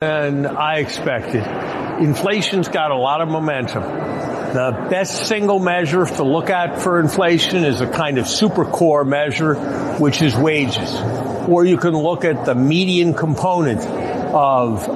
than I expected. Inflation's got a lot of momentum. The best single measure to look at for inflation is a kind of super core measure, which is wages. Or you can look at the median component of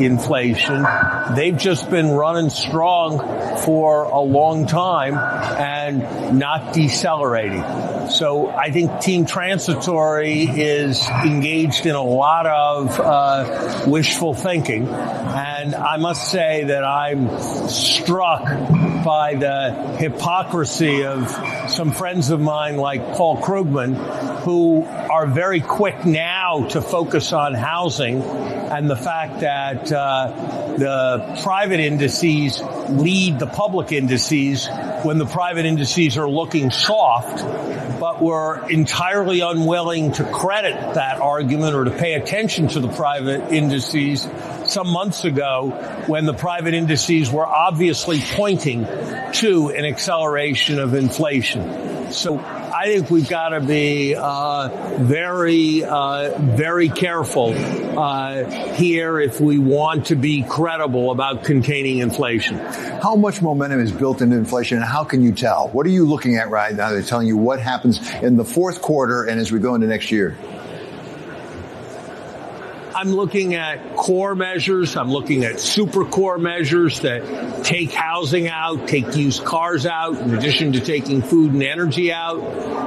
inflation. They've just been running strong for a long time and not decelerating. So I think Team Transitory is engaged in a lot of wishful thinking. And I must say that I'm struck by the hypocrisy of some friends of mine like Paul Krugman, who are very quick now to focus on housing and the fact that the private indices lead the public indices when the private indices are looking soft, but we're entirely unwilling to credit that argument or to pay attention to the private indices some months ago when the private indices were obviously pointing to an acceleration of inflation. So I think we've got to be very careful here if we want to be credible about containing inflation. How much momentum is built into inflation, and how can you tell? What are you looking at right now? They're telling you what happens in the fourth quarter and as we go into next year. I'm looking at core measures. I'm looking at super core measures that take housing out, take used cars out, in addition to taking food and energy out.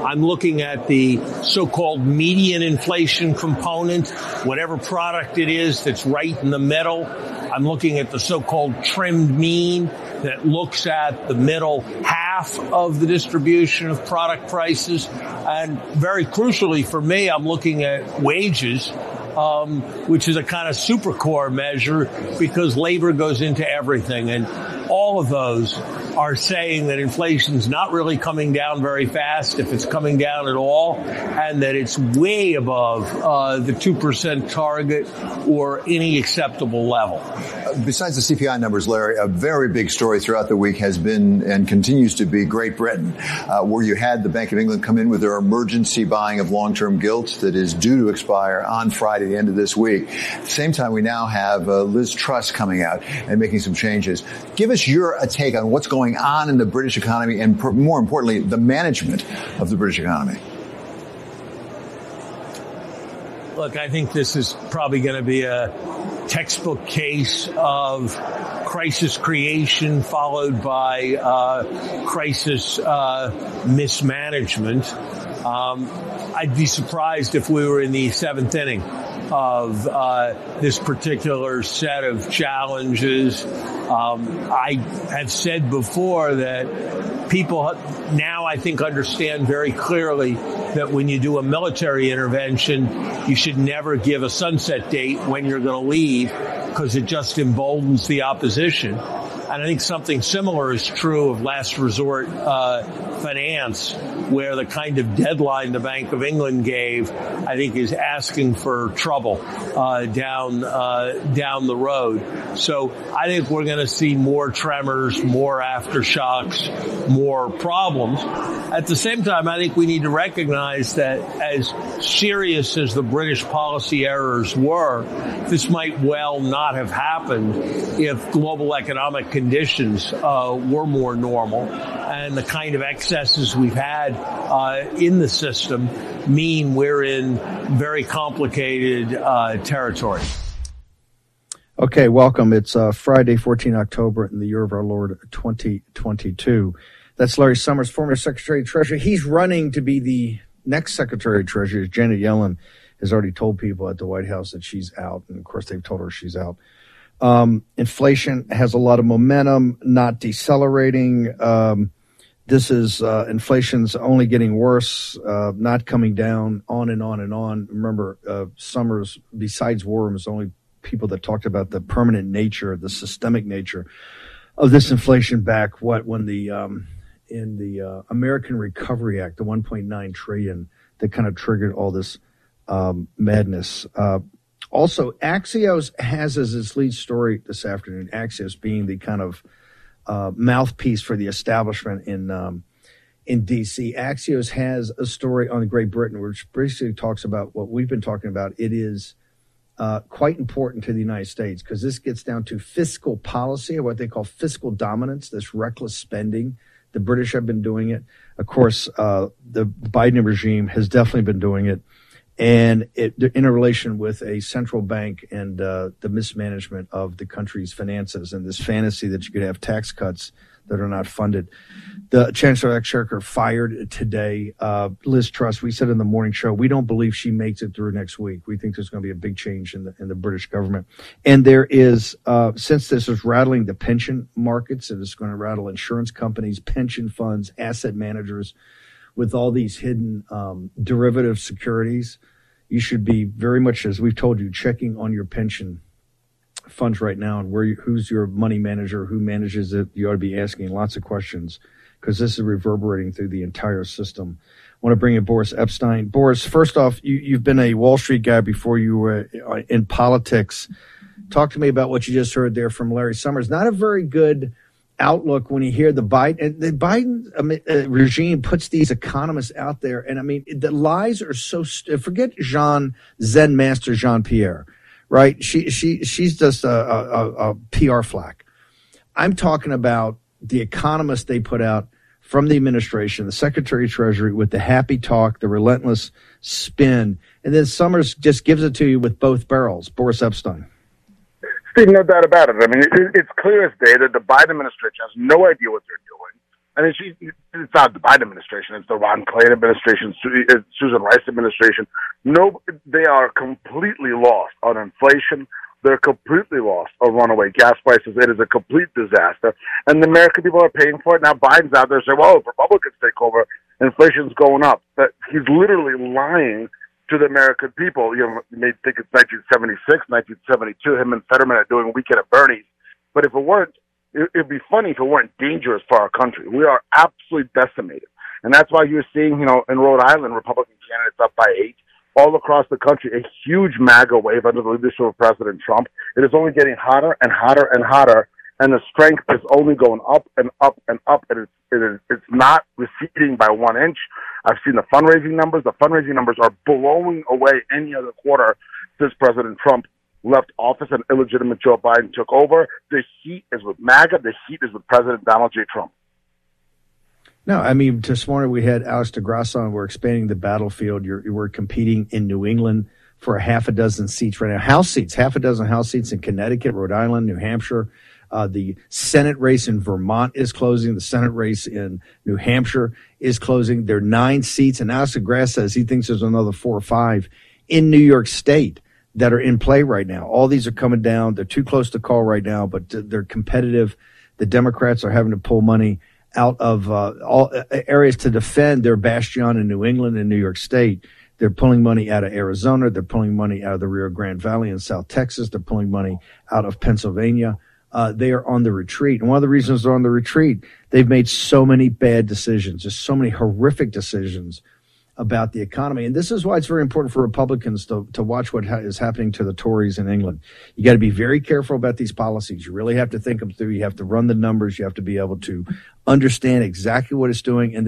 I'm looking at the so-called median inflation component, whatever product it is that's right in the middle. I'm looking at the so-called trimmed mean that looks at the middle half of the distribution of product prices. And very crucially for me, I'm looking at wages, which is a kind of super core measure because labor goes into everything. And all of those are saying that inflation's not really coming down very fast, if it's coming down at all, and that it's way above the 2% target or any acceptable level. Besides the CPI numbers, Larry, a very big story throughout the week has been and continues to be Great Britain, where you had the Bank of England come in with their emergency buying of long-term gilt that is due to expire on Friday, the end of this week. At the same time, we now have Liz Truss coming out and making some changes. Give us your take on what's going on in the British economy and, more importantly, the management of the British economy. Look, I think this is probably going to be a textbook case of crisis creation followed by crisis mismanagement. I'd be surprised if we were in the seventh inning of this particular set of challenges. I have said before that people now, I think, understand very clearly that when you do a military intervention, you should never give a sunset date when you're going to leave because it just emboldens the opposition. And I think something similar is true of last resort finance, where the kind of deadline the Bank of England gave, I think, is asking for trouble down the road. So I think we're going to see more tremors, more aftershocks, more problems. At the same time, I think we need to recognize that as serious as the British policy errors were, this might well not have happened if global economic conditions were more normal and the kind of excesses we've had in the system mean we're in very complicated territory. Okay, welcome. It's Friday, 14 October in the year of our Lord 2022. That's Larry Summers, former Secretary of Treasury. He's running to be the next Secretary of Treasury. Janet Yellen has already told people at the White House that she's out, and of course they've told her she's out. Inflation has a lot of momentum, not decelerating. This is inflation's only getting worse, not coming down, on and on and on. Remember, Summers, besides Warren, was the only people that talked about the permanent nature, the systemic nature of this inflation back when the American Recovery Act, the $1.9 trillion that kind of triggered all this madness. Also, Axios has as its lead story this afternoon, Axios being the kind of mouthpiece for the establishment in D.C. Axios has a story on Great Britain, which basically talks about what we've been talking about. It is quite important to the United States, because this gets down to fiscal policy, or what they call fiscal dominance, this reckless spending. The British have been doing it. Of course, the Biden regime has definitely been doing it. And it, in a relation with a central bank and the mismanagement of the country's finances, and this fantasy that you could have tax cuts that are not funded. The Chancellor Exchequer fired today. Liz Truss, we said in the morning show, we don't believe she makes it through next week. We think there's going to be a big change in the British government. And there is, since this is rattling the pension markets, it is going to rattle insurance companies, pension funds, asset managers with all these hidden derivative securities. You should be very much, as we've told you, checking on your pension funds right now and where you, who's your money manager, who manages it. You ought to be asking lots of questions, because this is reverberating through the entire system. I want to bring in Boris Epstein. Boris, first off, you've been a Wall Street guy before you were in politics. Talk to me about what you just heard there from Larry Summers. Not a very good outlook when you hear the Biden regime puts these economists out there. And I mean, the lies are so forget Zen master Jean-Pierre. Right. She's just a PR flack. I'm talking about the economists they put out from the administration, the Secretary of Treasury, with the happy talk, the relentless spin. And then Summers just gives it to you with both barrels. Boris Epstein. Steve, no doubt about it. I mean, it's clear as day that the Biden administration has no idea what they're doing. I mean, it's not the Biden administration. It's the Ron Klain administration, Susan Rice administration. No, they are completely lost on inflation. They're completely lost on runaway gas prices. It is a complete disaster. And the American people are paying for it. Now Biden's out there saying, well, if Republicans take over, inflation's going up. But he's literally lying to the American people. You know, you may think it's 1976, 1972. Him and Fetterman are doing Weekend at Bernie's. But if it weren't, it'd be funny if it weren't dangerous for our country. We are absolutely decimated. And that's why you're seeing, you know, in Rhode Island, Republican candidates up by 8. All across the country, a huge MAGA wave under the leadership of President Trump. It is only getting hotter and hotter and hotter, and the strength is only going up and up and up, and it's not receding by 1 inch. I've seen the fundraising numbers. The fundraising numbers are blowing away any other quarter since President Trump left office and illegitimate Joe Biden took over. The heat is with MAGA. The heat is with President Donald J. Trump. No, I mean, this morning we had Alex DeGrasse on. We're expanding the battlefield. We're competing in New England for half a dozen seats right now. House seats, half a dozen House seats in Connecticut, Rhode Island, New Hampshire. The Senate race in Vermont is closing. The Senate race in New Hampshire is closing. There are 9 seats. And Allison Grass says he thinks there's another 4 or 5 in New York State that are in play right now. All these are coming down. They're too close to call right now, but they're competitive. The Democrats are having to pull money out of all areas to defend their bastion in New England and New York State. They're pulling money out of Arizona. They're pulling money out of the Rio Grande Valley in South Texas. They're pulling money out of Pennsylvania. They are on the retreat. And one of the reasons they're on the retreat, they've made so many bad decisions, just so many horrific decisions about the economy. And this is why it's very important for Republicans to watch what is happening to the Tories in England. You got to be very careful about these policies. You really have to think them through. You have to run the numbers. You have to be able to understand exactly what it's doing. And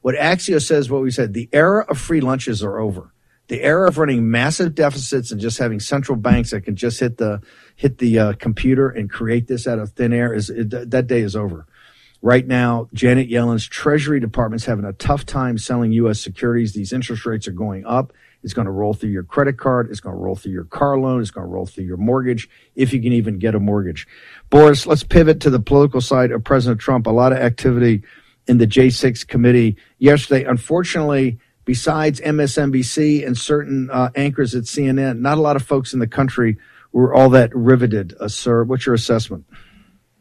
what Axios says, what we said, the era of free lunches are over. The era of running massive deficits and just having central banks that can just hit the computer and create this out of thin air that day is over. Right now, Janet Yellen's Treasury Department's having a tough time selling U.S. securities. These interest rates are going up. It's going to roll through your credit card. It's going to roll through your car loan. It's going to roll through your mortgage, if you can even get a mortgage. Boris, let's pivot to the political side of President Trump. A lot of activity in the J6 committee yesterday. Unfortunately, besides MSNBC and certain anchors at CNN, not a lot of folks in the country were all that riveted, sir. What's your assessment?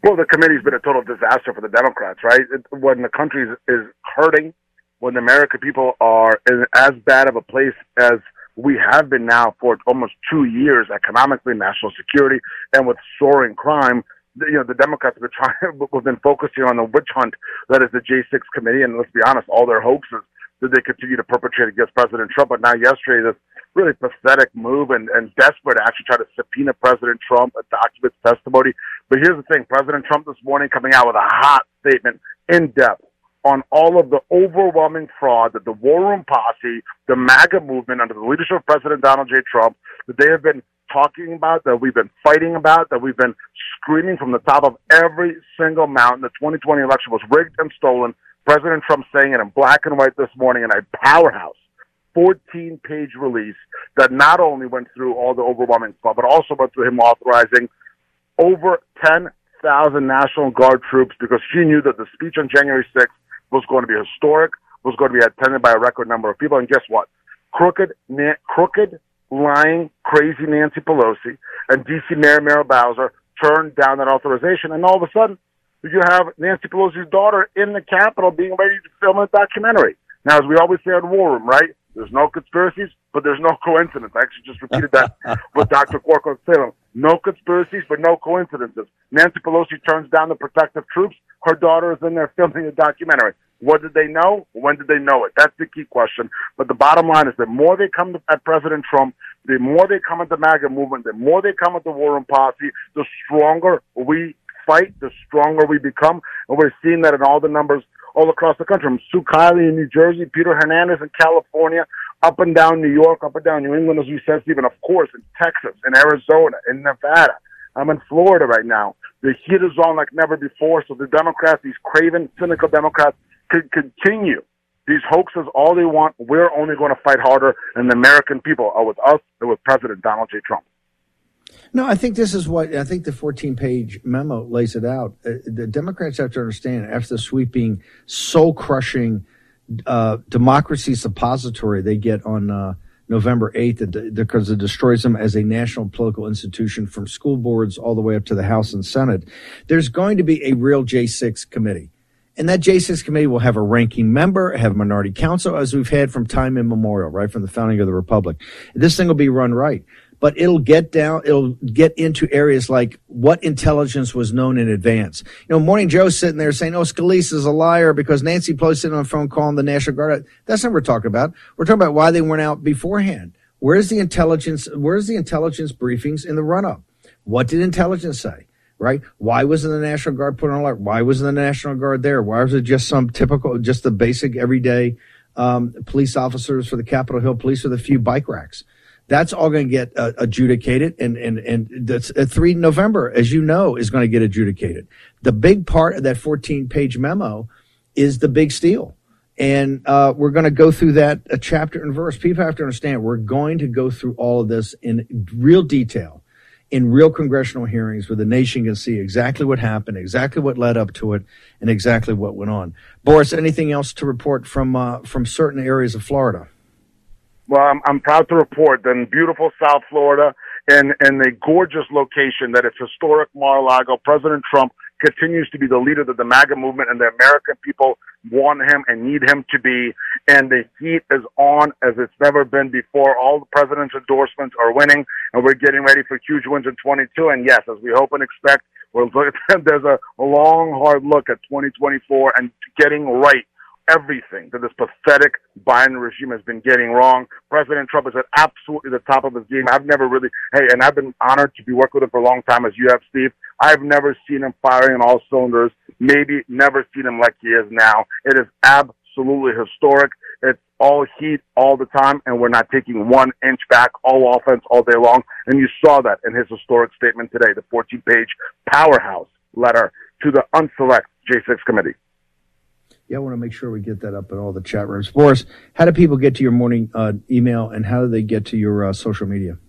Well, the committee's been a total disaster for the Democrats, right? When the country is hurting, when the American people are in as bad of a place as we have been now for almost 2 years economically, national security, and with soaring crime, you know, the Democrats have been focusing on the witch hunt that is the J6 committee, and let's be honest, all their hoaxes that they continue to perpetrate against President Trump. But now yesterday, this really pathetic move and desperate action try to subpoena President Trump, a document's testimony. But here's the thing, President Trump this morning coming out with a hot statement in depth on all of the overwhelming fraud that the War Room Posse, the MAGA movement under the leadership of President Donald J. Trump, that they have been talking about, that we've been fighting about, that we've been screaming from the top of every single mountain. The 2020 election was rigged and stolen. President Trump saying it in black and white this morning in a powerhouse 14-page release that not only went through all the overwhelming stuff, but also went through him authorizing over 10,000 National Guard troops because he knew that the speech on January 6th was going to be historic, was going to be attended by a record number of people. And guess what? Crooked, lying, crazy Nancy Pelosi and D.C. Mayor Muriel Bowser turned down that authorization. And all of a sudden, you have Nancy Pelosi's daughter in the Capitol being ready to film a documentary. Now, as we always say on War Room, right? There's no conspiracies, but there's no coincidence. I actually just repeated that with Dr. Corcoran Salem. No conspiracies, but no coincidences. Nancy Pelosi turns down the protective troops. Her daughter is in there filming a documentary. What did they know? When did they know it? That's the key question. But the bottom line is the more they come at President Trump, the more they come at the MAGA movement, the more they come at the War Room policy, the stronger we fight, the stronger we become. And we're seeing that in all the numbers all across the country, from Sue Kiley in New Jersey, Peter Hernandez in California, up and down New York, up and down New England, as we said, Stephen, of course, in Texas, in Arizona, in Nevada. I'm in Florida right now. The heat is on like never before, so the Democrats, these craven, cynical Democrats, could continue these hoaxes all they want. We're only going to fight harder, and the American people are with us and with President Donald J. Trump. No, I think this is what I think the 14-page memo lays it out. The Democrats have to understand after the sweeping, soul-crushing democracy suppository they get on November 8th because it destroys them as a national political institution from school boards all the way up to the House and Senate. There's going to be a real J6 committee. And that J6 committee will have a ranking member, have minority counsel, as we've had from time immemorial, right, from the founding of the republic. This thing will be run right. But it'll get down, it'll get into areas like what intelligence was known in advance. You know, Morning Joe's sitting there saying, oh, Scalise is a liar because Nancy Pelosi on a phone call on the National Guard. That's not what we're talking about. We're talking about why they went out beforehand. Where's the intelligence briefings in the run-up? What did intelligence say? Right? Why wasn't the National Guard put on alert? Why wasn't the National Guard there? Why was it just some typical, just the basic everyday police officers for the Capitol Hill Police with a few bike racks? That's all going to get adjudicated, and that's 3 November, as you know, is going to get adjudicated. The big part of that 14-page memo is the big steal, and we're going to go through that chapter and verse. People have to understand we're going to go through all of this in real detail, in real congressional hearings where the nation can see exactly what happened, exactly what led up to it, and exactly what went on. Boris, anything else to report from certain areas of Florida? Well, I'm proud to report that in beautiful South Florida and the gorgeous location that it's historic Mar-a-Lago, President Trump continues to be the leader that the MAGA movement and the American people want him and need him to be. And the heat is on as it's never been before. All the president's endorsements are winning, and we're getting ready for huge wins in 22. And yes, as we hope and expect, there's a long, hard look at 2024 and getting right everything that this pathetic Biden regime has been getting wrong. President Trump is at absolutely the top of his game. I've never really, and I've been honored to be working with him for a long time, as you have, Steve. I've never seen him firing on all cylinders, maybe never seen him like he is now. It is absolutely historic. It's all heat all the time, and we're not taking 1 inch back, all offense all day long. And you saw that in his historic statement today, the 14-page powerhouse letter to the unselect J6 committee. Yeah, I want to make sure we get that up in all the chat rooms. Boris, how do people get to your morning email, and how do they get to your social media?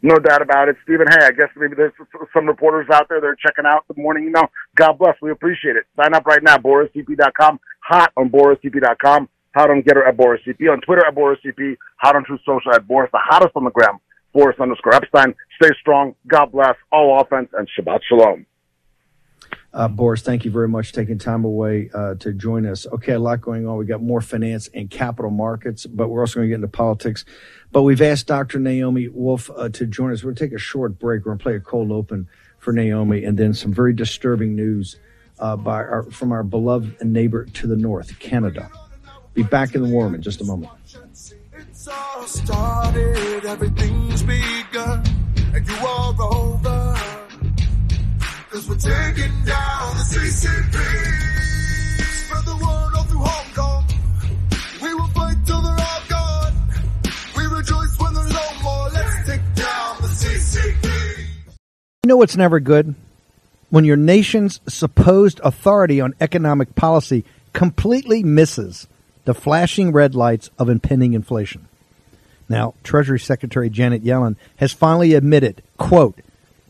No doubt about it, Stephen. Hey, I guess maybe there's some reporters out there that are checking out the morning email. God bless. We appreciate it. Sign up right now, BorisCP.com, hot on BorisCP.com, hot on Getter at BorisCP, on Twitter at BorisCP, hot on Truth Social at Boris, the hottest on the gram, Boris_Epstein. Stay strong. God bless. All offense, and Shabbat Shalom. Boris, thank you very much for taking time away to join us. Okay, a lot going on. We got more finance and capital markets, but we're also going to get into politics. But we've asked Dr. Naomi Wolf to join us. We're going to take a short break. We're going to play a cold open for Naomi, and then some very disturbing news from our beloved neighbor to the north, Canada. Be back in the warm in just a moment. It's all started. Everything's begun. And you are over. 'Cause we're taking down the CCP. Spread the word all through Hong Kong. We will fight till they're all gone. We rejoice when there's no more. Let's take down the CCP. You know what's never good? When your nation's supposed authority on economic policy completely misses the flashing red lights of impending inflation. Now, Treasury Secretary Janet Yellen has finally admitted, quote,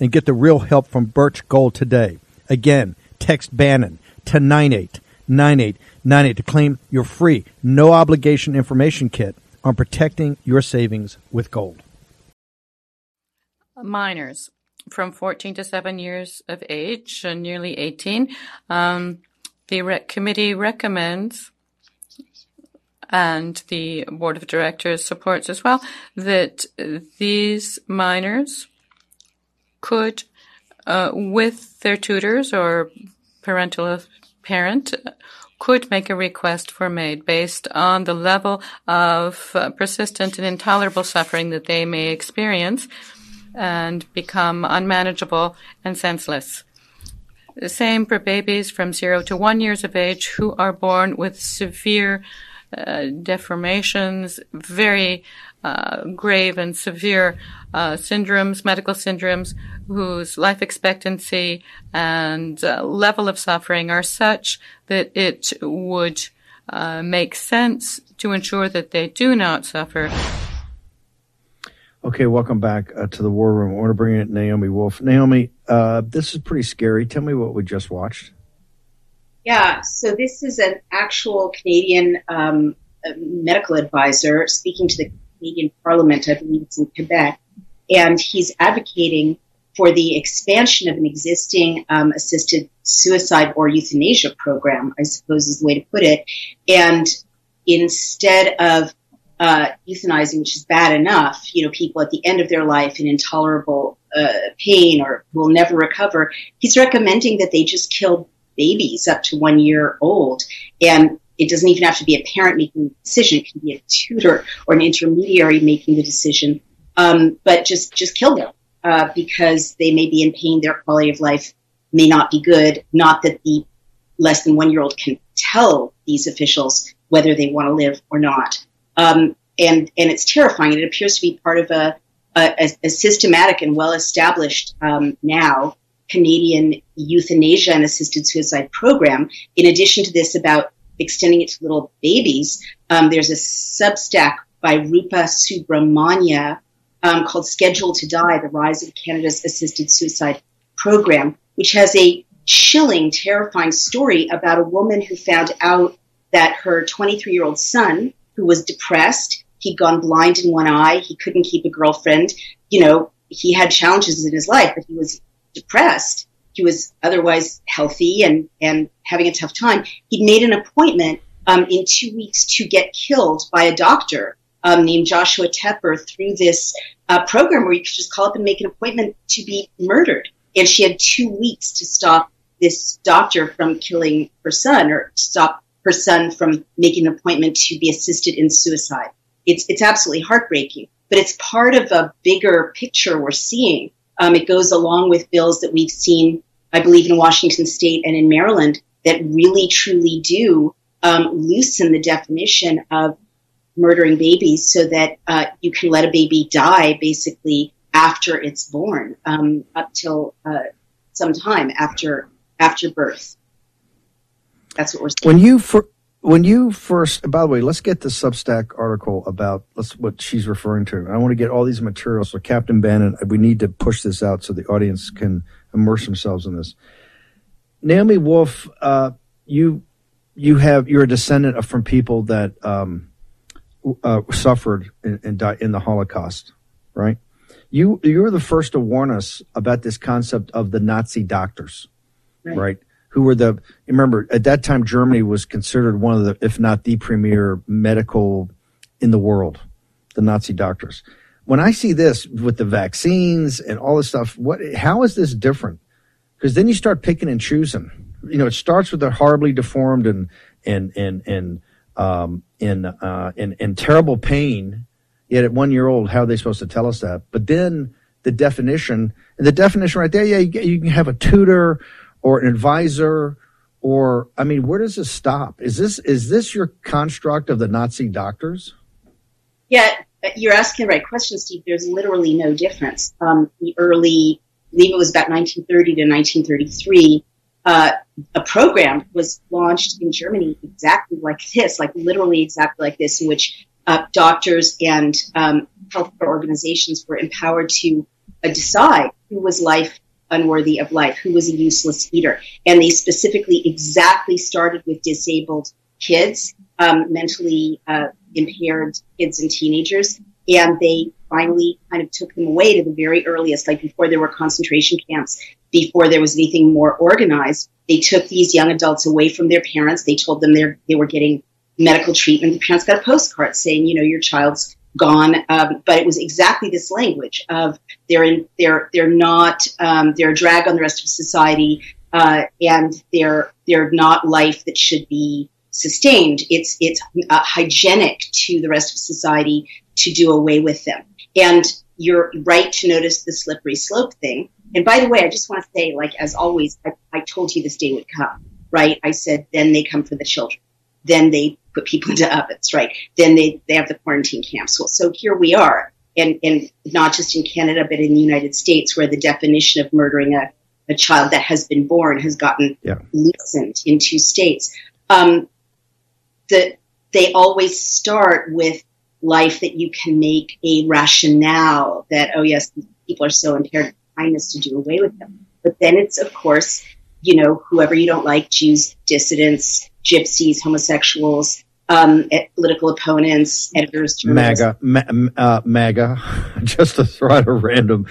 and get the real help from Birch Gold today. Again, text Bannon to 989898 to claim your free, no-obligation information kit on protecting your savings with gold. Minors from 14 to 7 years of age, nearly 18. The committee recommends, and the board of directors supports as well, that these minors could, with their tutors or parental parent, could make a request for aid based on the level of persistent and intolerable suffering that they may experience and become unmanageable and senseless. The same for babies from 0 to 1 years of age who are born with severe deformations, very grave and severe syndromes, medical syndromes, whose life expectancy and level of suffering are such that it would make sense to ensure that they do not suffer. Okay, welcome back to the War Room. I want to bring in Naomi Wolf. Naomi, this is pretty scary. Tell me what we just watched. Yeah, so this is an actual Canadian medical advisor speaking to the Canadian Parliament, I believe it's in Quebec, and he's advocating for the expansion of an existing assisted suicide or euthanasia program, I suppose is the way to put it. And instead of euthanizing, which is bad enough, you know, people at the end of their life in intolerable pain or will never recover, he's recommending that they just kill babies up to 1 year old. And it doesn't even have to be a parent making the decision. It can be a tutor or an intermediary making the decision. But just kill them because they may be in pain. Their quality of life may not be good. Not that the less than 1 year old can tell these officials whether they want to live or not. And it's terrifying. It appears to be part of a systematic and well-established now Canadian euthanasia and assisted suicide program. In addition to this about extending it to little babies, there's a Substack by Rupa Subramania called Scheduled to Die, The Rise of Canada's Assisted Suicide Program, which has a chilling, terrifying story about a woman who found out that her 23-year-old son, who was depressed, he'd gone blind in one eye, he couldn't keep a girlfriend, you know, he had challenges in his life, but he was depressed. He was otherwise healthy and having a tough time. He'd made an appointment in 2 weeks to get killed by a doctor named Joshua Tepper through this program where you could just call up and make an appointment to be murdered. And she had 2 weeks to stop this doctor from killing her son, or stop her son from making an appointment to be assisted in suicide. It's absolutely heartbreaking, but it's part of a bigger picture we're seeing. It goes along with bills that we've seen, I believe, in Washington State and in Maryland that really, truly do loosen the definition of murdering babies so that you can let a baby die, basically, after it's born, up till some time after birth. That's what we're seeing. When you first, by the way, let's get the Substack article about what she's referring to. I want to get all these materials. So Captain Bannon, we need to push this out so the audience can immerse themselves in this. Naomi Wolf, you're a descendant from people that suffered and died in the Holocaust, right? You were the first to warn us about this concept of the Nazi doctors, right? Who were remember, at that time, Germany was considered one of the, if not the premier medical in the world, the Nazi doctors. When I see this with the vaccines and all this stuff, how is this different? Because then you start picking and choosing. You know, it starts with the horribly deformed and terrible pain. Yet at 1 year old, how are they supposed to tell us that? But then the definition right there, yeah, you can have a tutor or an advisor, or I mean, where does this stop? Is this your construct of the Nazi doctors? Yeah, you're asking the right question, Steve. There's literally no difference. The early, I believe it was about 1930 to 1933, a program was launched in Germany exactly like this, like literally exactly like this, in which doctors and healthcare organizations were empowered to decide who was life unworthy of life, who was a useless eater. And they specifically exactly started with disabled kids, mentally impaired kids and teenagers. And they finally kind of took them away to the very earliest, like before there were concentration camps, before there was anything more organized. They took these young adults away from their parents. They told them they were getting medical treatment. The parents got a postcard saying, you know, your child's gone. But it was exactly this language of they're a drag on the rest of society, and they're not life that should be sustained. It's hygienic to the rest of society to do away with them. And you're right to notice the slippery slope thing. And by the way, I just want to say, like, as always, I told you this day would come, right? I said, then they come for the children. Then they put people into ovens, right? Then they have the quarantine camps. Well, so here we are, and not just in Canada, but in the United States, where the definition of murdering a child that has been born has gotten loosened in 2 states. They always start with life that you can make a rationale that, oh yes, people are so impaired by kindness to do away with them. But then it's, of course, you know, whoever you don't like, Jews, dissidents, gypsies, homosexuals, political opponents, editors, journalists. MAGA, just to throw out a random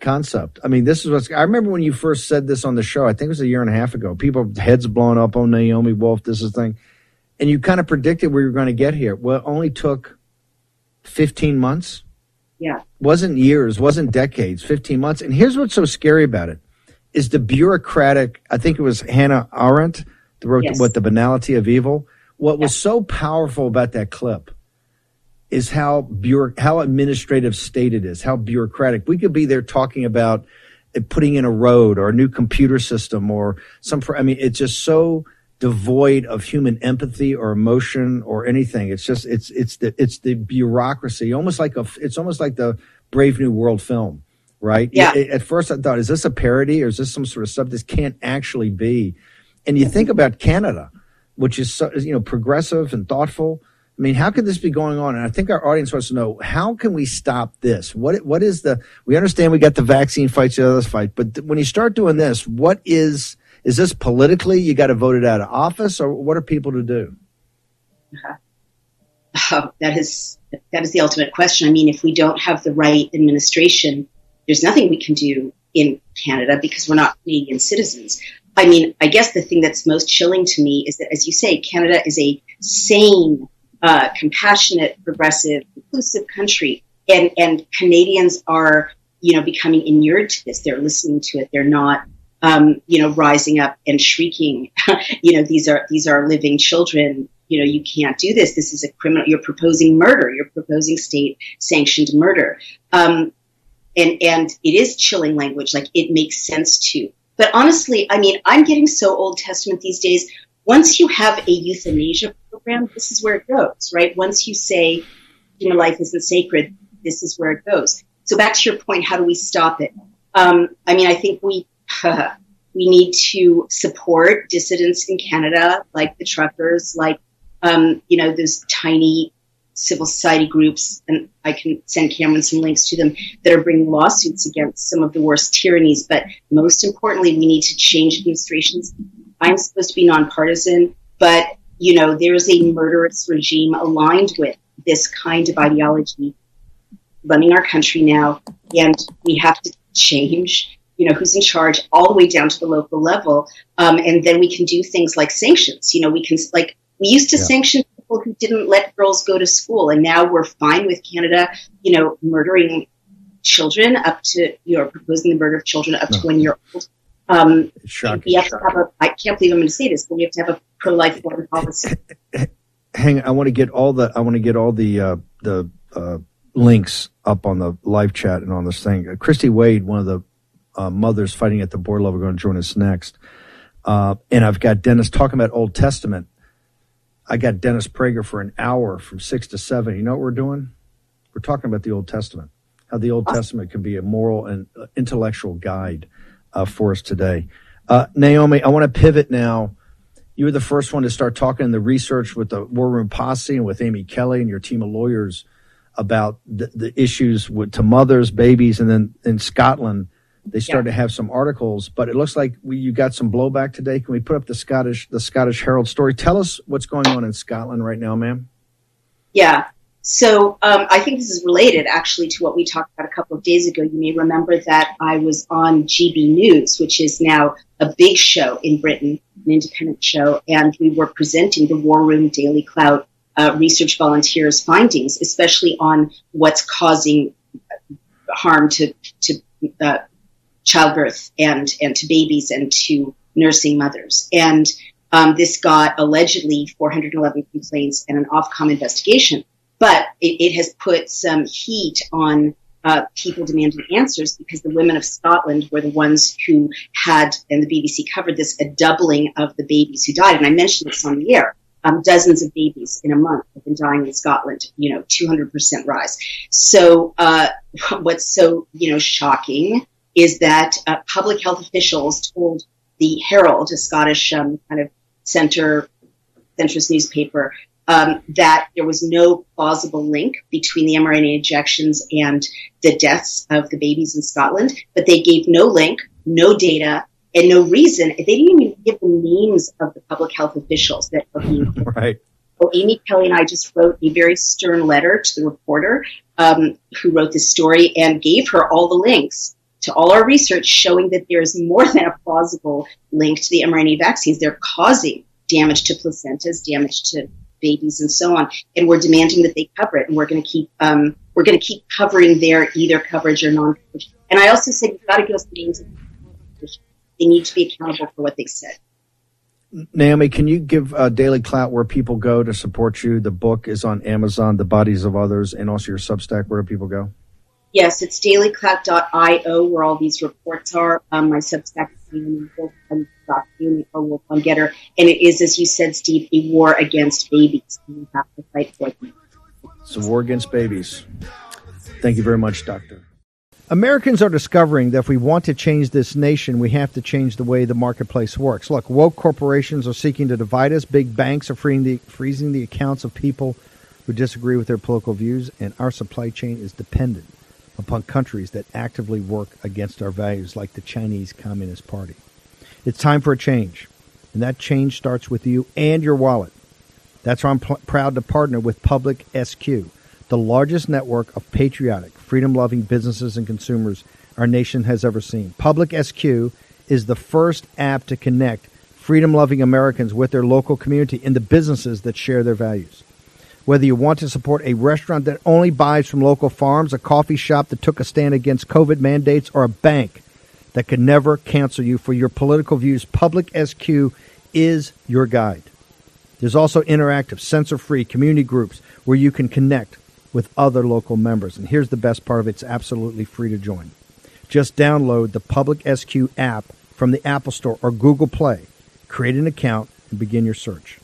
concept. I mean, this is I remember when you first said this on the show, I think it was a year and a half ago, people heads blown up on Naomi Wolf, this is the thing. And you kind of predicted where you were going to get here. Well, it only took 15 months. Yeah. Wasn't years, wasn't decades, 15 months. And here's what's so scary about it is the bureaucratic, I think it was Hannah Arendt that wrote what The Banality of Evil. What was so powerful about that clip is how administrative state it is, how bureaucratic. We could be there talking about putting in a road or a new computer system or some, I mean, it's just so devoid of human empathy or emotion or anything. It's just it's the bureaucracy, almost like the Brave New World film, right? Yeah. At first I thought, is this a parody or is this some sort of stuff? This can't actually be. And you think about Canada, which is so, you know, progressive and thoughtful. I mean, how could this be going on? And I think our audience wants to know, how can we stop this? What is the? We understand we got the vaccine fights, the other fight, but when you start doing this, what is? Is this politically, you got to vote it out of office, or what are people to do? Oh, that is the ultimate question. I mean, if we don't have the right administration, there's nothing we can do in Canada because we're not Canadian citizens. I mean, I guess the thing that's most chilling to me is that, as you say, Canada is a sane, compassionate, progressive, inclusive country, and Canadians are, you know, becoming inured to this. They're listening to it. They're not. You know, rising up and shrieking, you know, these are living children. You know, you can't do this. This is a criminal. You're proposing murder. You're proposing state-sanctioned murder. And it is chilling language. Like, it makes sense to. But honestly, I mean, I'm getting so Old Testament these days. Once you have a euthanasia program, this is where it goes, right? Once you say human life isn't sacred, this is where it goes. So back to your point, how do we stop it? I mean, I think we need to support dissidents in Canada, like the truckers, like, you know, those tiny civil society groups, and I can send Cameron some links to them, that are bringing lawsuits against some of the worst tyrannies. But most importantly, we need to change administrations. I'm supposed to be nonpartisan, but, you know, there is a murderous regime aligned with this kind of ideology running our country now, and we have to change, you know, who's in charge all the way down to the local level. And then we can do things like sanctions. You know, we can, like, we used to sanction people who didn't let girls go to school, and now we're fine with Canada, you know, murdering children up to, you know, proposing the murder of children up to 1 year old. We have to have a, I can't believe I'm going to say this, but we have to have a pro-life foreign policy. Hang on, I want to get all the links up on the live chat and on this thing. Christy Wade, one of the mothers fighting at the board level, going to join us next. And I've got Dennis talking about Old Testament. I got Dennis Prager for an hour from 6 to 7. You know what we're doing? We're talking about the Old Testament, how the Old Testament can be a moral and intellectual guide for us today. Naomi, I want to pivot now. You were the first one to start talking in the research with the War Room Posse and with Amy Kelly and your team of lawyers about the issues with, to mothers, babies, and then in Scotland, they started to have some articles. But it looks like you got some blowback today. Can we put up the Scottish Herald story? Tell us what's going on in Scotland right now, ma'am. Yeah. So I think this is related, actually, to what we talked about a couple of days ago. You may remember that I was on GB News, which is now a big show in Britain, an independent show, and we were presenting the War Room Daily Cloud research volunteers' findings, especially on what's causing harm to childbirth and to babies and to nursing mothers. And this got allegedly 411 complaints and an Ofcom investigation. But it has put some heat on people demanding answers, because the women of Scotland were the ones who had, and the BBC covered this, a doubling of the babies who died. And I mentioned this on the air. Dozens of babies in a month have been dying in Scotland, you know, 200% rise. So what's so, you know, shocking is that public health officials told the Herald, a Scottish kind of centrist newspaper, that there was no plausible link between the mRNA injections and the deaths of the babies in Scotland, but they gave no link, no data, and no reason. They didn't even give the names of the public health officials that were being right. So Amy Kelly and I just wrote a very stern letter to the reporter who wrote this story, and gave her all the links to all our research showing that there is more than a plausible link to the mRNA vaccines. They're causing damage to placentas, damage to babies, and so on, and we're demanding that they cover it, and we're going to keep covering their either coverage or non-coverage. And I also said, you've got to give us the names of the they need to be accountable for what they said. Naomi, can you give Daily Clout where people go to support you? The book is on Amazon, The Bodies of Others, and also your Substack. Where do people go? Yes, it's dailyclout.io, where all these reports are. My Substack is on Getter. And it is, as you said, Steve, a war against babies. We have to fight for them. It's a war against babies. Thank you very much, Doctor. Americans are discovering that if we want to change this nation, we have to change the way the marketplace works. Look, woke corporations are seeking to divide us. Big banks are freezing the accounts of people who disagree with their political views. And our supply chain is dependent upon countries that actively work against our values, like the Chinese Communist Party. It's time for a change. And that change starts with you and your wallet. That's why I'm proud to partner with Public SQ, the largest network of patriotic, freedom-loving businesses and consumers our nation has ever seen. Public SQ is the first app to connect freedom-loving Americans with their local community and the businesses that share their values. Whether you want to support a restaurant that only buys from local farms, a coffee shop that took a stand against COVID mandates, or a bank that can never cancel you for your political views, Public SQ is your guide. There's also interactive, censor-free community groups where you can connect with other local members. And here's the best part of it. It's absolutely free to join. Just download the Public SQ app from the Apple Store or Google Play, create an account, and begin your search.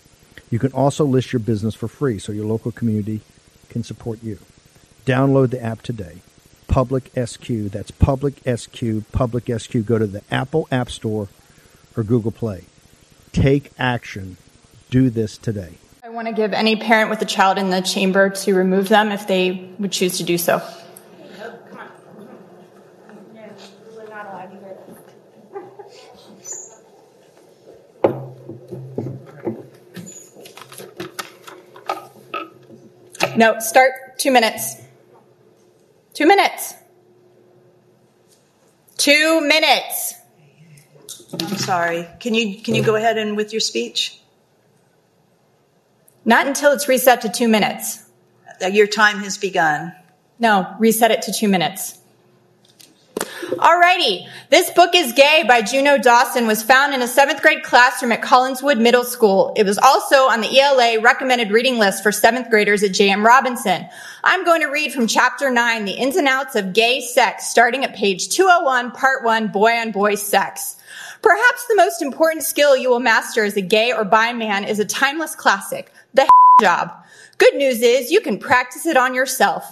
You can also list your business for free so your local community can support you. Download the app today. Public SQ. That's Public SQ. Public SQ. Go to the Apple App Store or Google Play. Take action. Do this today. want to give any parent with a child in the chamber to remove them if they would choose to do so. No, start 2 minutes. 2 minutes. 2 minutes. I'm sorry. Can you go ahead and with your speech? Not until it's reset to 2 minutes. Your time has begun. No, reset it to 2 minutes. Alrighty. This Book is Gay by Juno Dawson was found in a 7th grade classroom at Collinswood Middle School. It was also on the ELA recommended reading list for 7th graders at J.M. Robinson. I'm going to read from Chapter 9, The Ins and Outs of Gay Sex, starting at page 201, Part 1, Boy-on-Boy Sex. Perhaps the most important skill you will master as a gay or bi man is a timeless classic, the job. Good news is you can practice it on yourself.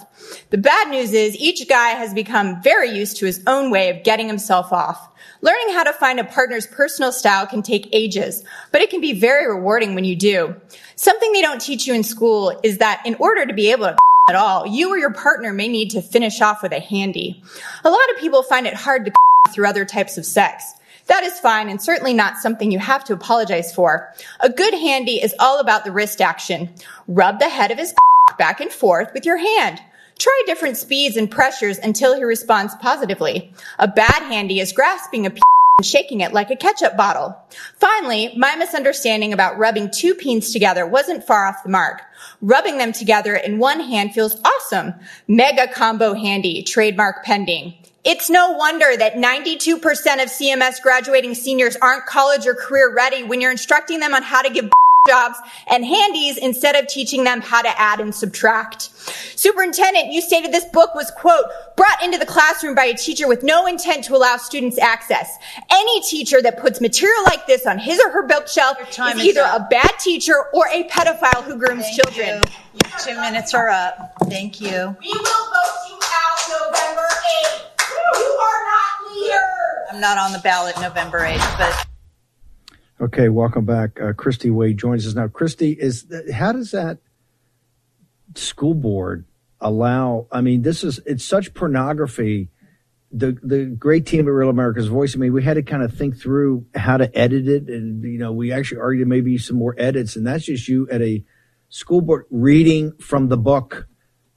The bad news is each guy has become very used to his own way of getting himself off. Learning how to find a partner's personal style can take ages, but it can be very rewarding when you do. Something they don't teach you in school is that in order to be able to at all, you or your partner may need to finish off with a handy. A lot of people find it hard to through other types of sex. That is fine and certainly not something you have to apologize for. A good handy is all about the wrist action. Rub the head of his back and forth with your hand. Try different speeds and pressures until he responds positively. A bad handy is grasping a penis and shaking it like a ketchup bottle. Finally, my misunderstanding about rubbing two peens together wasn't far off the mark. Rubbing them together in one hand feels awesome. Mega combo handy, trademark pending. It's no wonder that 92% of CMS graduating seniors aren't college or career ready when you're instructing them on how to give jobs and handies instead of teaching them how to add and subtract. Superintendent, you stated this book was, quote, brought into the classroom by a teacher with no intent to allow students access. Any teacher that puts material like this on his or her bookshelf is either a bad teacher or a pedophile who grooms children. Your 2 minutes are up. Thank you. We will vote you out November 8th. You are not leader. I'm not on the ballot November 8th, but. Okay, welcome back. Christy Wade joins us now. Christy, how does that school board allow? I mean, it's such pornography. The great team at Real America's Voice. I mean, we had to kind of think through how to edit it, and we actually argued maybe some more edits. And that's just you at a school board reading from the book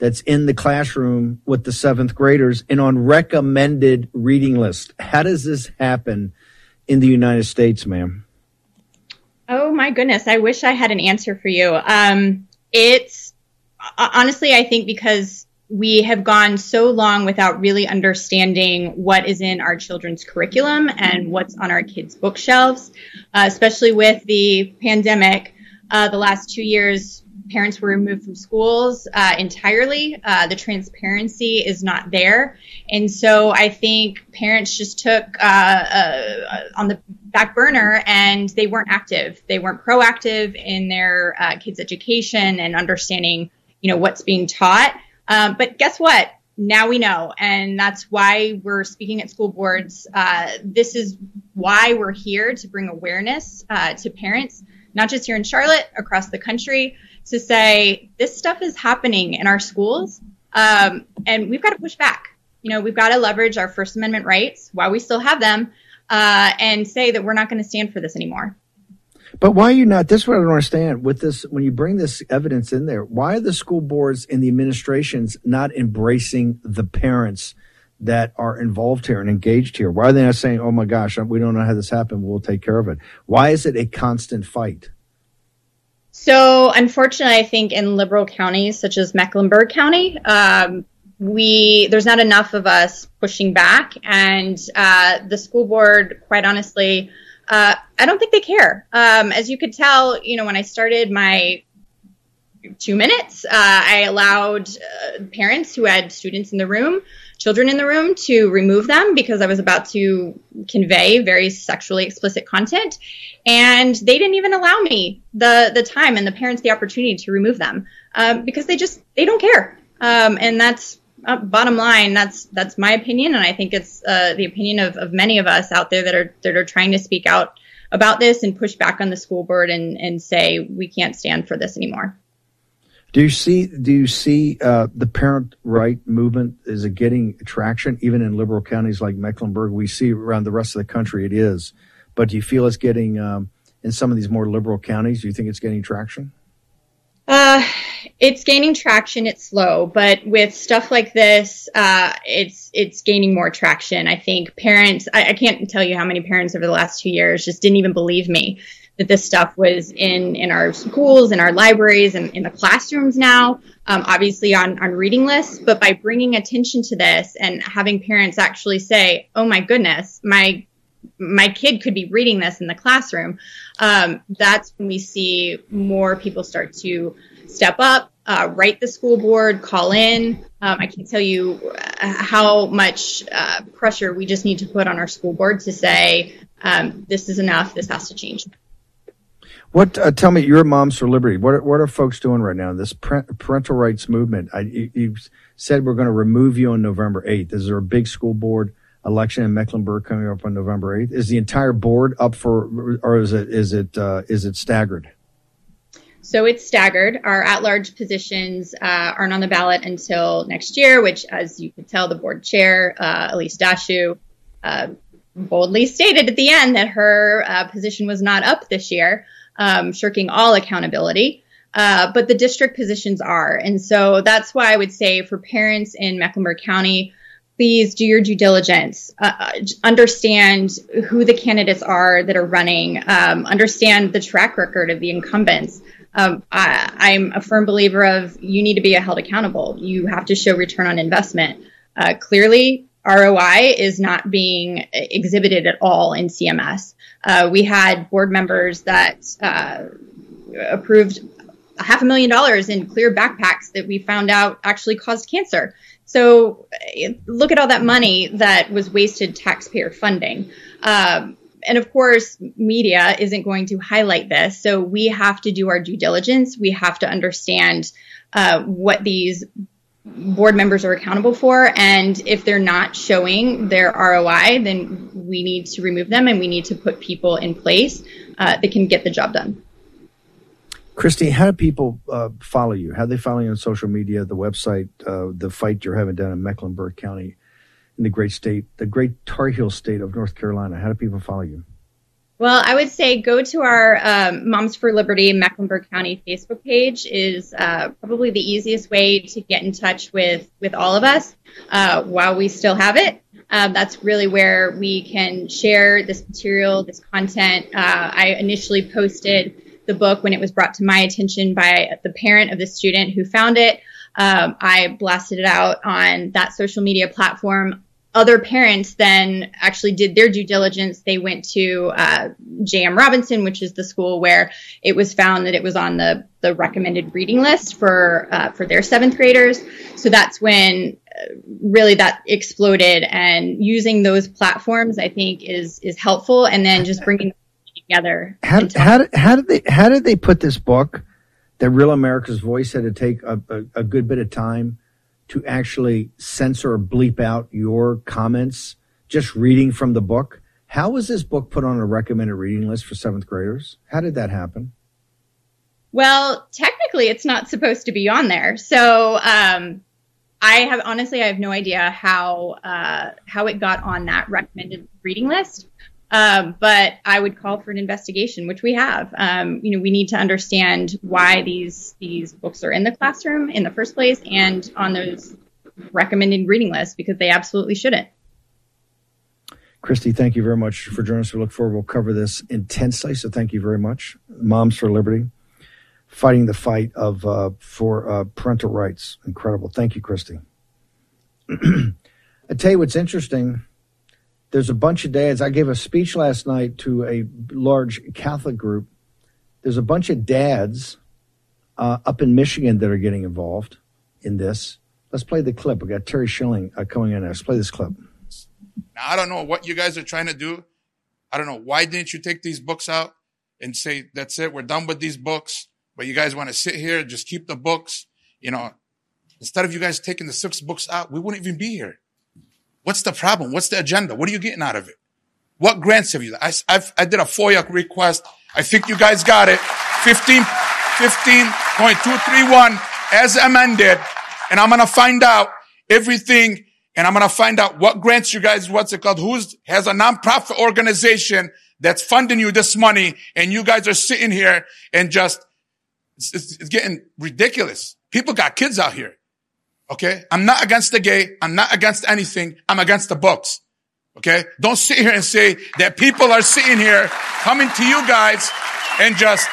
that's in the classroom with the 7th graders and on recommended reading list. How does this happen in the United States, ma'am? Oh, my goodness. I wish I had an answer for you. It's honestly, I think because we have gone so long without really understanding what is in our children's curriculum and what's on our kids' bookshelves, especially with the pandemic, the last 2 years. Parents were removed from schools entirely. The transparency is not there. And so I think parents just took on the back burner and they weren't active. They weren't proactive in their kids' education and understanding, what's being taught. But guess what? Now we know. And that's why we're speaking at school boards. This is why we're here, to bring awareness to parents, not just here in Charlotte, across the country, to say this stuff is happening in our schools, and we've got to push back. We've got to leverage our First Amendment rights while we still have them, and say that we're not going to stand for this anymore. But why are you not? This is what I don't understand with this. When you bring this evidence in there, why are the school boards and the administrations not embracing the parents that are involved here and engaged here? Why are they not saying, oh, my gosh, we don't know how this happened. We'll take care of it. Why is it a constant fight? So, unfortunately, I think in liberal counties such as Mecklenburg County, there's not enough of us pushing back. And the school board, quite honestly, I don't think they care. As you could tell, when I started my 2 minutes, I allowed parents who had students in the room, children in the room, to remove them because I was about to convey very sexually explicit content. And they didn't even allow me the time and the parents the opportunity to remove them because they don't care. And that's bottom line. That's my opinion. And I think it's the opinion of many of us out there that are trying to speak out about this and push back on the school board and say we can't stand for this anymore. Do you see the parent right movement? Is it getting traction even in liberal counties like Mecklenburg? We see around the rest of the country it is, but do you feel it's getting in some of these more liberal counties? Do you think it's getting traction? It's gaining traction. It's slow, but with stuff like this, it's gaining more traction. I think parents, I can't tell you how many parents over the last 2 years just didn't even believe me that this stuff was in our schools, in our libraries, and in the classrooms now, obviously on reading lists. But by bringing attention to this and having parents actually say, oh, my goodness, my kid could be reading this in the classroom, that's when we see more people start to step up, write the school board, call in. I can't tell you how much pressure we just need to put on our school board to say, this is enough, this has to change. What? Tell me, your Moms for Liberty, what are folks doing right now? This parental rights movement, you said we're going to remove you on November 8th. Is there a big school board election in Mecklenburg coming up on November 8th? Is the entire board up for, or is it staggered? So it's staggered. Our at-large positions aren't on the ballot until next year, which, as you can tell, the board chair, Elise Dashew, boldly stated at the end that her position was not up this year, shirking all accountability. But the district positions are. And so that's why I would say for parents in Mecklenburg County, please do your due diligence, understand who the candidates are that are running, understand the track record of the incumbents. I'm a firm believer of you need to be held accountable. You have to show return on investment. Clearly, ROI is not being exhibited at all in CMS. We had board members that approved $500,000 in clear backpacks that we found out actually caused cancer. So look at all that money that was wasted taxpayer funding. And of course, media isn't going to highlight this. So we have to do our due diligence. We have to understand what these board members are accountable for. And if they're not showing their ROI, then we need to remove them and we need to put people in place that can get the job done. Christy, how do people follow you? How do they follow you on social media, the website, the fight you're having down in Mecklenburg County, in the great state, the great Tar Heel state of North Carolina? How do people follow you? Well, I would say go to our Moms for Liberty Mecklenburg County Facebook page is probably the easiest way to get in touch with all of us while we still have it. That's really where we can share this material, this content. I initially posted the book when it was brought to my attention by the parent of the student who found it. I blasted it out on that social media platform. Other parents then actually did their due diligence. They went to J.M. Robinson, which is the school where it was found that it was on the recommended reading list for their seventh graders. So that's when really that exploded. And using those platforms, I think, is helpful. And then just bringing together. How did they put this book that Real America's Voice had to take a good bit of time to actually censor or bleep out your comments, just reading from the book? How was this book put on a recommended reading list for seventh graders? How did that happen? Well, technically, it's not supposed to be on there. So I have no idea how it got on that recommended reading list. But I would call for an investigation, which we have. We need to understand why these books are in the classroom in the first place and on those recommended reading lists, because they absolutely shouldn't. Christy, thank you very much for joining us. We look forward. We'll cover this intensely. So thank you very much. Moms for Liberty, fighting the fight of for parental rights. Incredible. Thank you, Christy. I tell you what's interesting. There's a bunch of dads. I gave a speech last night to a large Catholic group. There's a bunch of dads up in Michigan that are getting involved in this. Let's play the clip. We got Terry Schilling coming in. Let's play this clip. Now, I don't know what you guys are trying to do. I don't know. Why didn't you take these books out and say, that's it, we're done with these books? But you guys want to sit here, just keep the books. You know, instead of you guys taking the 6 books out, we wouldn't even be here. What's the problem? What's the agenda? What are you getting out of it? What grants have you done? I did a FOIA request. I think you guys got it. 15.231 as amended. And I'm going to find out everything. And I'm going to find out what grants you guys, what's it called? Who's has a nonprofit organization that's funding you this money. And you guys are sitting here and just, it's getting ridiculous. People got kids out here. Okay. I'm not against the gay. I'm not against anything. I'm against the books. Okay. Don't sit here and say that people are sitting here coming to you guys and just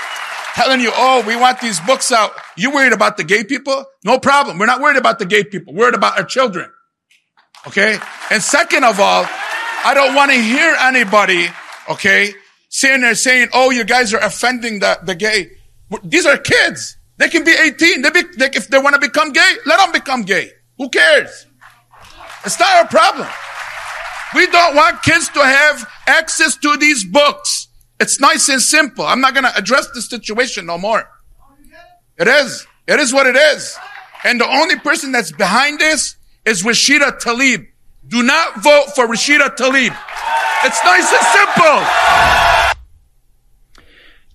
telling you, oh, we want these books out. You worried about the gay people? No problem. We're not worried about the gay people. We're worried about our children. Okay. And second of all, I don't want to hear anybody, okay, sitting there saying, oh, you guys are offending the gay. These are kids. They can be 18. If they want to become gay, let them become gay. Who cares? It's not our problem. We don't want kids to have access to these books. It's nice and simple. I'm not going to address the situation no more. It is. It is what it is. And the only person that's behind this is Rashida Tlaib. Do not vote for Rashida Tlaib. It's nice and simple.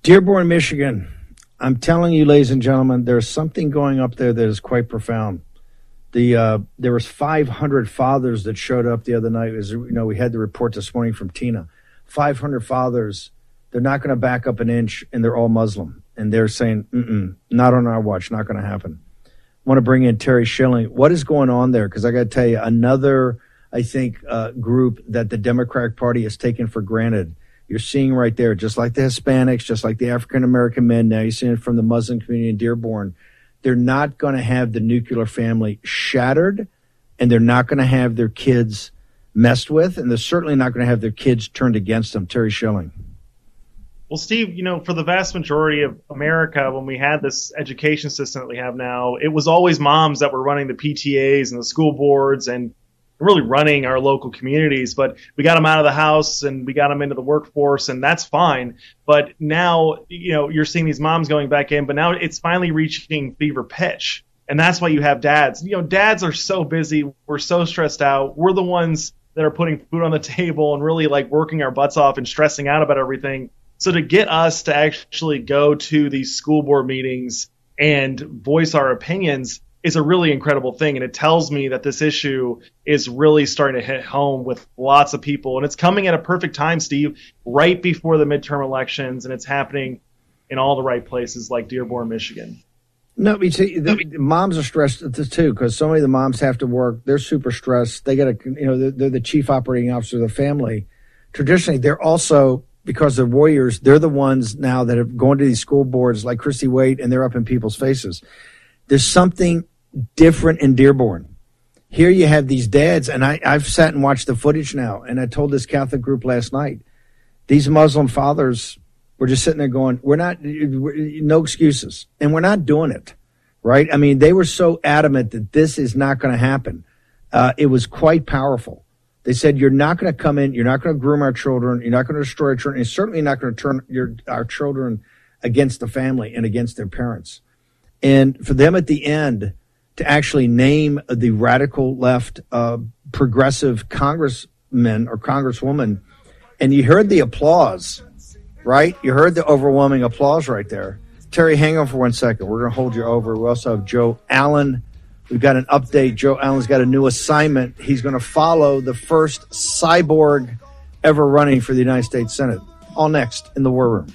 Dearborn, Michigan. I'm telling you, ladies and gentlemen, there's something going up there that is quite profound. There was 500 fathers that showed up the other night. As you know, we had the report this morning from Tina. 500 fathers, they're not going to back up an inch, and they're all Muslim. And they're saying, not on our watch, not going to happen. I want to bring in Terry Schilling. What is going on there? Because I got to tell you, another, I think, group that the Democratic Party has taken for granted. You're seeing right there, just like the Hispanics, just like the African-American men. Now you're seeing it from the Muslim community in Dearborn. They're not going to have the nuclear family shattered, and they're not going to have their kids messed with, and they're certainly not going to have their kids turned against them. Terry Schilling. Well, Steve, you know, for the vast majority of America, when we had this education system that we have now, it was always moms that were running the PTAs and the school boards and really running our local communities, but we got them out of the house and we got them into the workforce, and that's fine. But now, you know, you're seeing these moms going back in, but now it's finally reaching fever pitch. And that's why you have dads. You know, dads are so busy. We're so stressed out. We're the ones that are putting food on the table and really like working our butts off and stressing out about everything. So to get us to actually go to these school board meetings and voice our opinions is a really incredible thing. And it tells me that this issue is really starting to hit home with lots of people. And it's coming at a perfect time, Steve, right before the midterm elections. And it's happening in all the right places like Dearborn, Michigan. No, the moms are stressed too, because so many of the moms have to work. They're super stressed. They got to, you know, they're the chief operating officer of the family. Traditionally, they're also, because they're warriors, they're the ones now that are going to these school boards like Christy Wade, and they're up in people's faces. There's something different in Dearborn. Here you have these dads, and I've sat and watched the footage now, and I told this Catholic group last night, these Muslim fathers were just sitting there going, no excuses, and we're not doing it, right? I mean, they were so adamant that this is not going to happen. It was quite powerful. They said, you're not going to come in, you're not going to groom our children, you're not going to destroy our children, and you're certainly not going to turn our children against the family and against their parents. And for them at the end to actually name the radical left progressive congressmen or congresswoman, and you heard the applause, right? You heard the overwhelming applause right there. Terry, hang on for 1 second. We're going to hold you over. We also have Joe Allen. We've got an update. Joe Allen's got a new assignment. He's going to follow the first cyborg ever running for the United States Senate. All next in the War Room.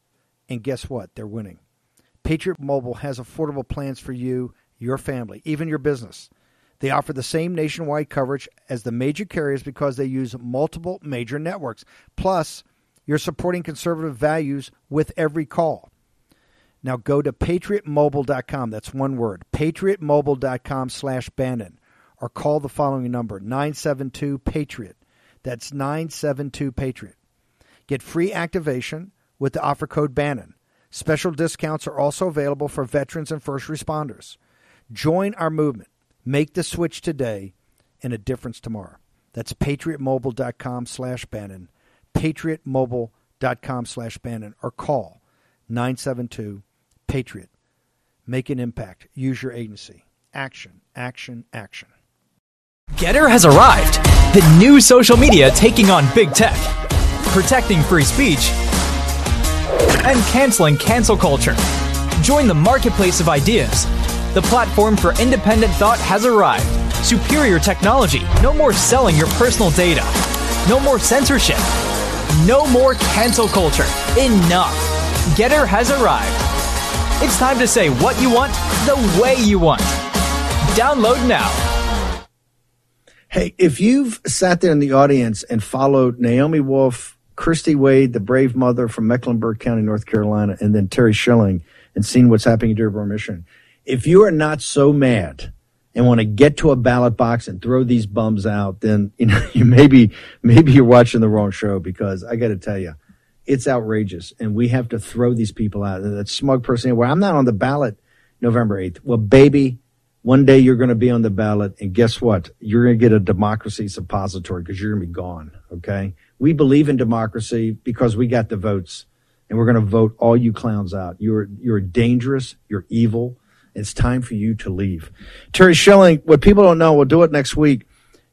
And guess what? They're winning. Patriot Mobile has affordable plans for you, your family, even your business. They offer the same nationwide coverage as the major carriers because they use multiple major networks. Plus, you're supporting conservative values with every call. Now go to patriotmobile.com. That's one word, patriotmobile.com/Bannon, or call the following number, 972-PATRIOT. That's 972-PATRIOT. Get free activation with the offer code Bannon. Special discounts are also available for veterans and first responders. Join our movement. Make the switch today and a difference tomorrow. That's patriotmobile.com/Bannon, patriotmobile.com/Bannon, or call 972-PATRIOT. Make an impact. Use your agency. Action, action, action. Getter has arrived. The new social media taking on big tech, protecting free speech, and canceling cancel culture. Join the marketplace of ideas. The platform for independent thought has arrived. Superior technology. No more selling your personal data. No more censorship. No more cancel culture. Enough. Getter has arrived. It's time to say what you want, the way you want. Download now. Hey, if you've sat there in the audience and followed Naomi Wolf, Christy Wade, the brave mother from Mecklenburg County, North Carolina, and then Terry Schilling, and seen what's happening in Dearborn, Michigan, if you are not so mad and want to get to a ballot box and throw these bums out, then you know you maybe you're watching the wrong show, because I got to tell you, it's outrageous, and we have to throw these people out. That smug person, well, I'm not on the ballot November 8th. Well, baby, one day you're going to be on the ballot, and guess what? You're going to get a democracy suppository because you're going to be gone, okay? We believe in democracy because we got the votes, and we're going to vote all you clowns out. You're dangerous. You're evil. It's time for you to leave. Terry Schilling, what people don't know, we'll do it next week.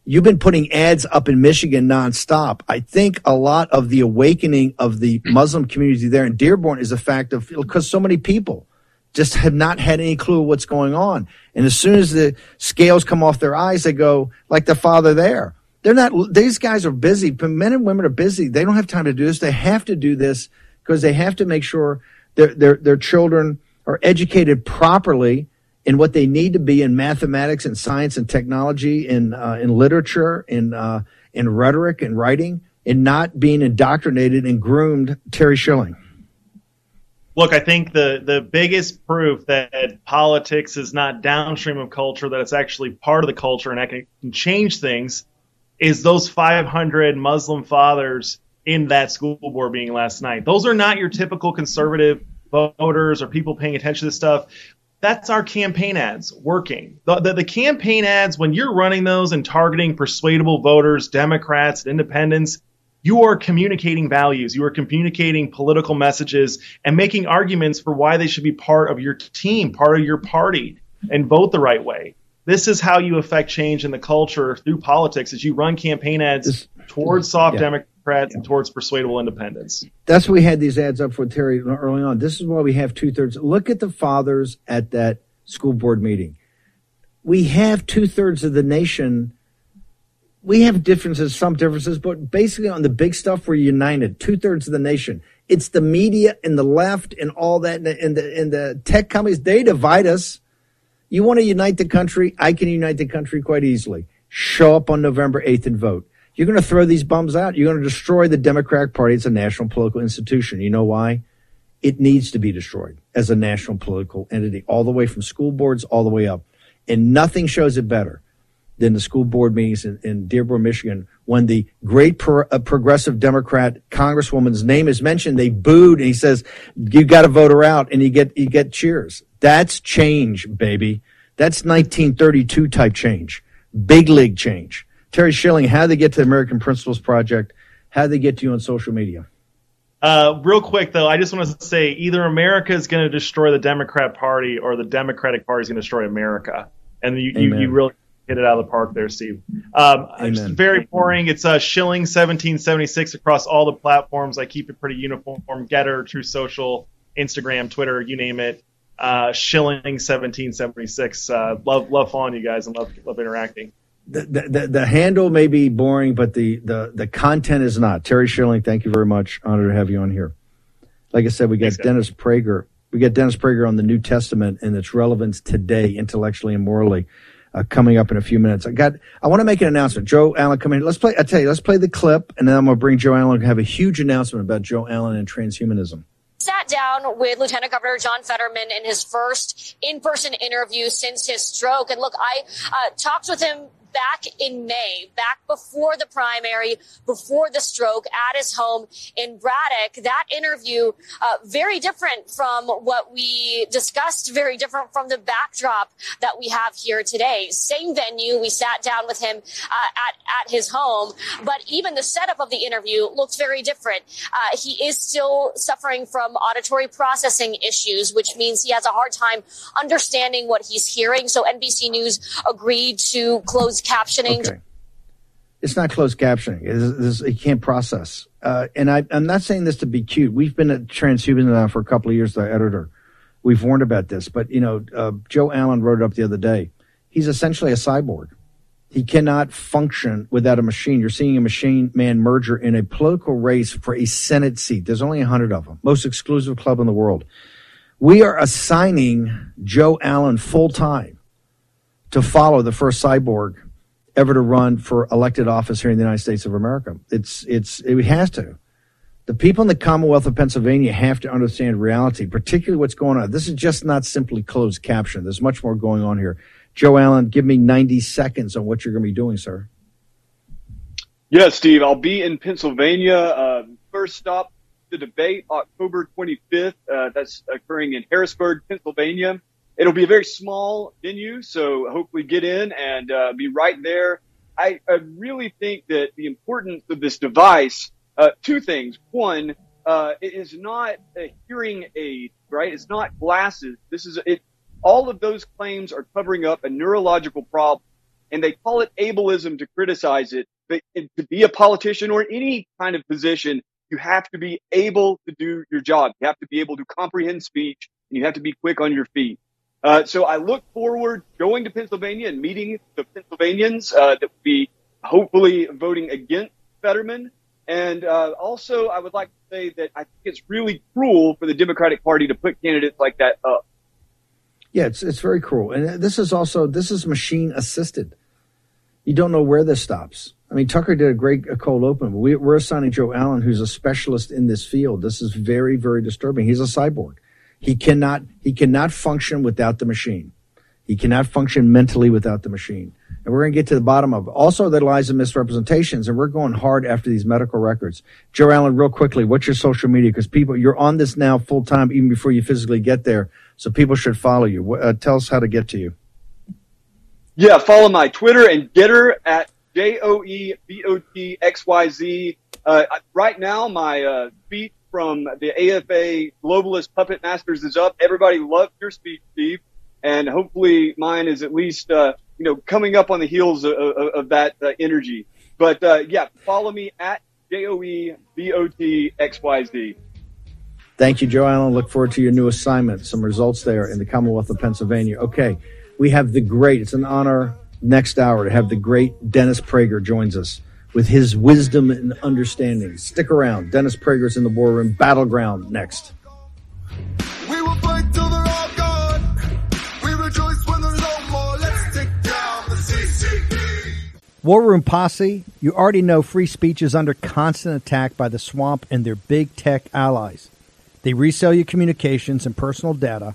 You've been putting ads up in Michigan nonstop. I think a lot of the awakening of the Muslim community there in Dearborn is a fact of, because so many people just have not had any clue what's going on. And as soon as the scales come off their eyes, they go like the father there. They're not, these guys are busy. Men and women are busy. They don't have time to do this. They have to do this because they have to make sure their children are educated properly in what they need to be in mathematics and science and technology and in literature and in rhetoric and writing, and not being indoctrinated and groomed. Terry Schilling. Look, I think the biggest proof that politics is not downstream of culture, that it's actually part of the culture and can change things, is those 500 Muslim fathers in that school board meeting last night. Those are not your typical conservative voters or people paying attention to this stuff. That's our campaign ads working. The campaign ads, when you're running those and targeting persuadable voters, Democrats, independents, you are communicating values. You are communicating political messages and making arguments for why they should be part of your team, part of your party, and vote the right way. This is how you affect change in the culture through politics, is you run campaign ads towards soft Democrats and towards persuadable independents. That's what we had these ads up for, Terry, early on. This is why we have two-thirds. Look at the fathers at that school board meeting. We have two-thirds of the nation. We have differences, some differences, but basically on the big stuff, we're united, two-thirds of the nation. It's the media and the left and all that and the tech companies. They divide us. You want to unite the country? I can unite the country quite easily. Show up on November 8th and vote. You're going to throw these bums out. You're going to destroy the Democratic Party. It's a national political institution. You know why? It needs to be destroyed as a national political entity, all the way from school boards, all the way up. And nothing shows it better than the school board meetings in Dearborn, Michigan, when the great progressive Democrat congresswoman's name is mentioned. They booed, and he says, you got to vote her out, and you get cheers. That's change, baby. That's 1932 type change, big league change. Terry Schilling, how did they get to the American Principles Project? How did they get to you on social media? Real quick, though, I just want to say either America is going to destroy the Democrat Party or the Democratic Party is going to destroy America. And you really hit it out of the park there, Steve. It's very boring. It's Shilling1776 across all the platforms. I keep it pretty uniform. Getter, Truth Social, Instagram, Twitter, you name it. Shilling1776. Love following you guys and love interacting. The handle may be boring, but the content is not. Terry Schilling, thank you very much. Honored to have you on here. Like I said, we got Dennis Prager. We got Dennis Prager on the New Testament and its relevance today, intellectually and morally, coming up in a few minutes. I want to make an announcement. Joe Allen, come in. Let's play the clip, and then I'm going to bring Joe Allen. Have a huge announcement about Joe Allen and transhumanism. Sat down with Lieutenant Governor John Fetterman in his first in-person interview since his stroke. And look, I talked with him back in May, back before the primary, before the stroke, at his home in Braddock. That interview, very different from what we discussed, very different from the backdrop that we have here today. Same venue. We sat down with him at his home, but even the setup of the interview looked very different. He is still suffering from auditory processing issues, which means he has a hard time understanding what he's hearing. So NBC News agreed to closed captioning. Okay. It's not closed captioning. He can't process. And I'm not saying this to be cute. We've been at Transhuman now for a couple of years, the editor. We've warned about this. But, Joe Allen wrote it up the other day. He's essentially a cyborg. He cannot function without a machine. You're seeing a machine-man merger in a political race for a Senate seat. There's only 100 of them. Most exclusive club in the world. We are assigning Joe Allen full-time to follow the first cyborg ever to run for elected office here in the United States of America. It has to. The people in the Commonwealth of Pennsylvania have to understand reality, particularly what's going on. This is just not simply closed caption. There's much more going on here. Joe Allen, give me 90 seconds on what you're going to be doing, sir. Yeah, Steve, I'll be in Pennsylvania. First stop, the debate, October 25th. That's occurring in Harrisburg, Pennsylvania. It'll be a very small venue, so hopefully get in and be right there. I really think that the importance of this device, two things. One, it is not a hearing aid, right? It's not glasses. All of those claims are covering up a neurological problem, and they call it ableism to criticize it. But to be a politician or any kind of position, you have to be able to do your job. You have to be able to comprehend speech, and you have to be quick on your feet. So I look forward going to Pennsylvania and meeting the Pennsylvanians that will be hopefully voting against Fetterman. And also, I would like to say that I think it's really cruel for the Democratic Party to put candidates like that up. Yeah, it's very cruel. And this is machine assisted. You don't know where this stops. I mean, Tucker did a great cold open. We're assigning Joe Allen, who's a specialist in this field. This is very, very disturbing. He's a cyborg. He cannot function without the machine. He cannot function mentally without the machine. And we're going to get to the bottom of it. Also, there lies in misrepresentations, and we're going hard after these medical records. Joe Allen, real quickly, what's your social media? Because people, you're on this now full time, even before you physically get there. So people should follow you. Tell us how to get to you. Yeah, follow my Twitter and Getter at JoeBotXYZ. Right now, my speech from the AFA Globalist Puppet Masters is up. Everybody loved your speech, Steve. And hopefully mine is at least, coming up on the heels of that energy. But, follow me at JoeBotXYZ. Thank you, Joe Allen. Look forward to your new assignment. Some results there in the Commonwealth of Pennsylvania. Okay, we have it's an honor next hour to have the great Dennis Prager joins us with his wisdom and understanding. Stick around. Dennis Prager's in the War Room Battleground next. We will fight till they're all gone. We rejoice when there's no more. Let's take down the CCP. War Room Posse, you already know free speech is under constant attack by the swamp and their big tech allies. They resell your communications and personal data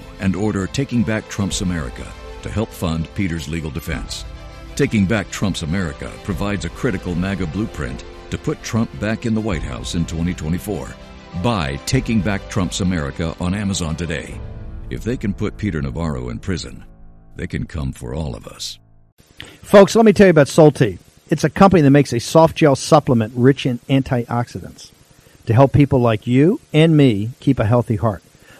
and order Taking Back Trump's America to help fund Peter's legal defense. Taking Back Trump's America provides a critical MAGA blueprint to put Trump back in the White House in 2024. Buy Taking Back Trump's America on Amazon today. If they can put Peter Navarro in prison, they can come for all of us. Folks, let me tell you about Solti. It's a company that makes a soft gel supplement rich in antioxidants to help people like you and me keep a healthy heart.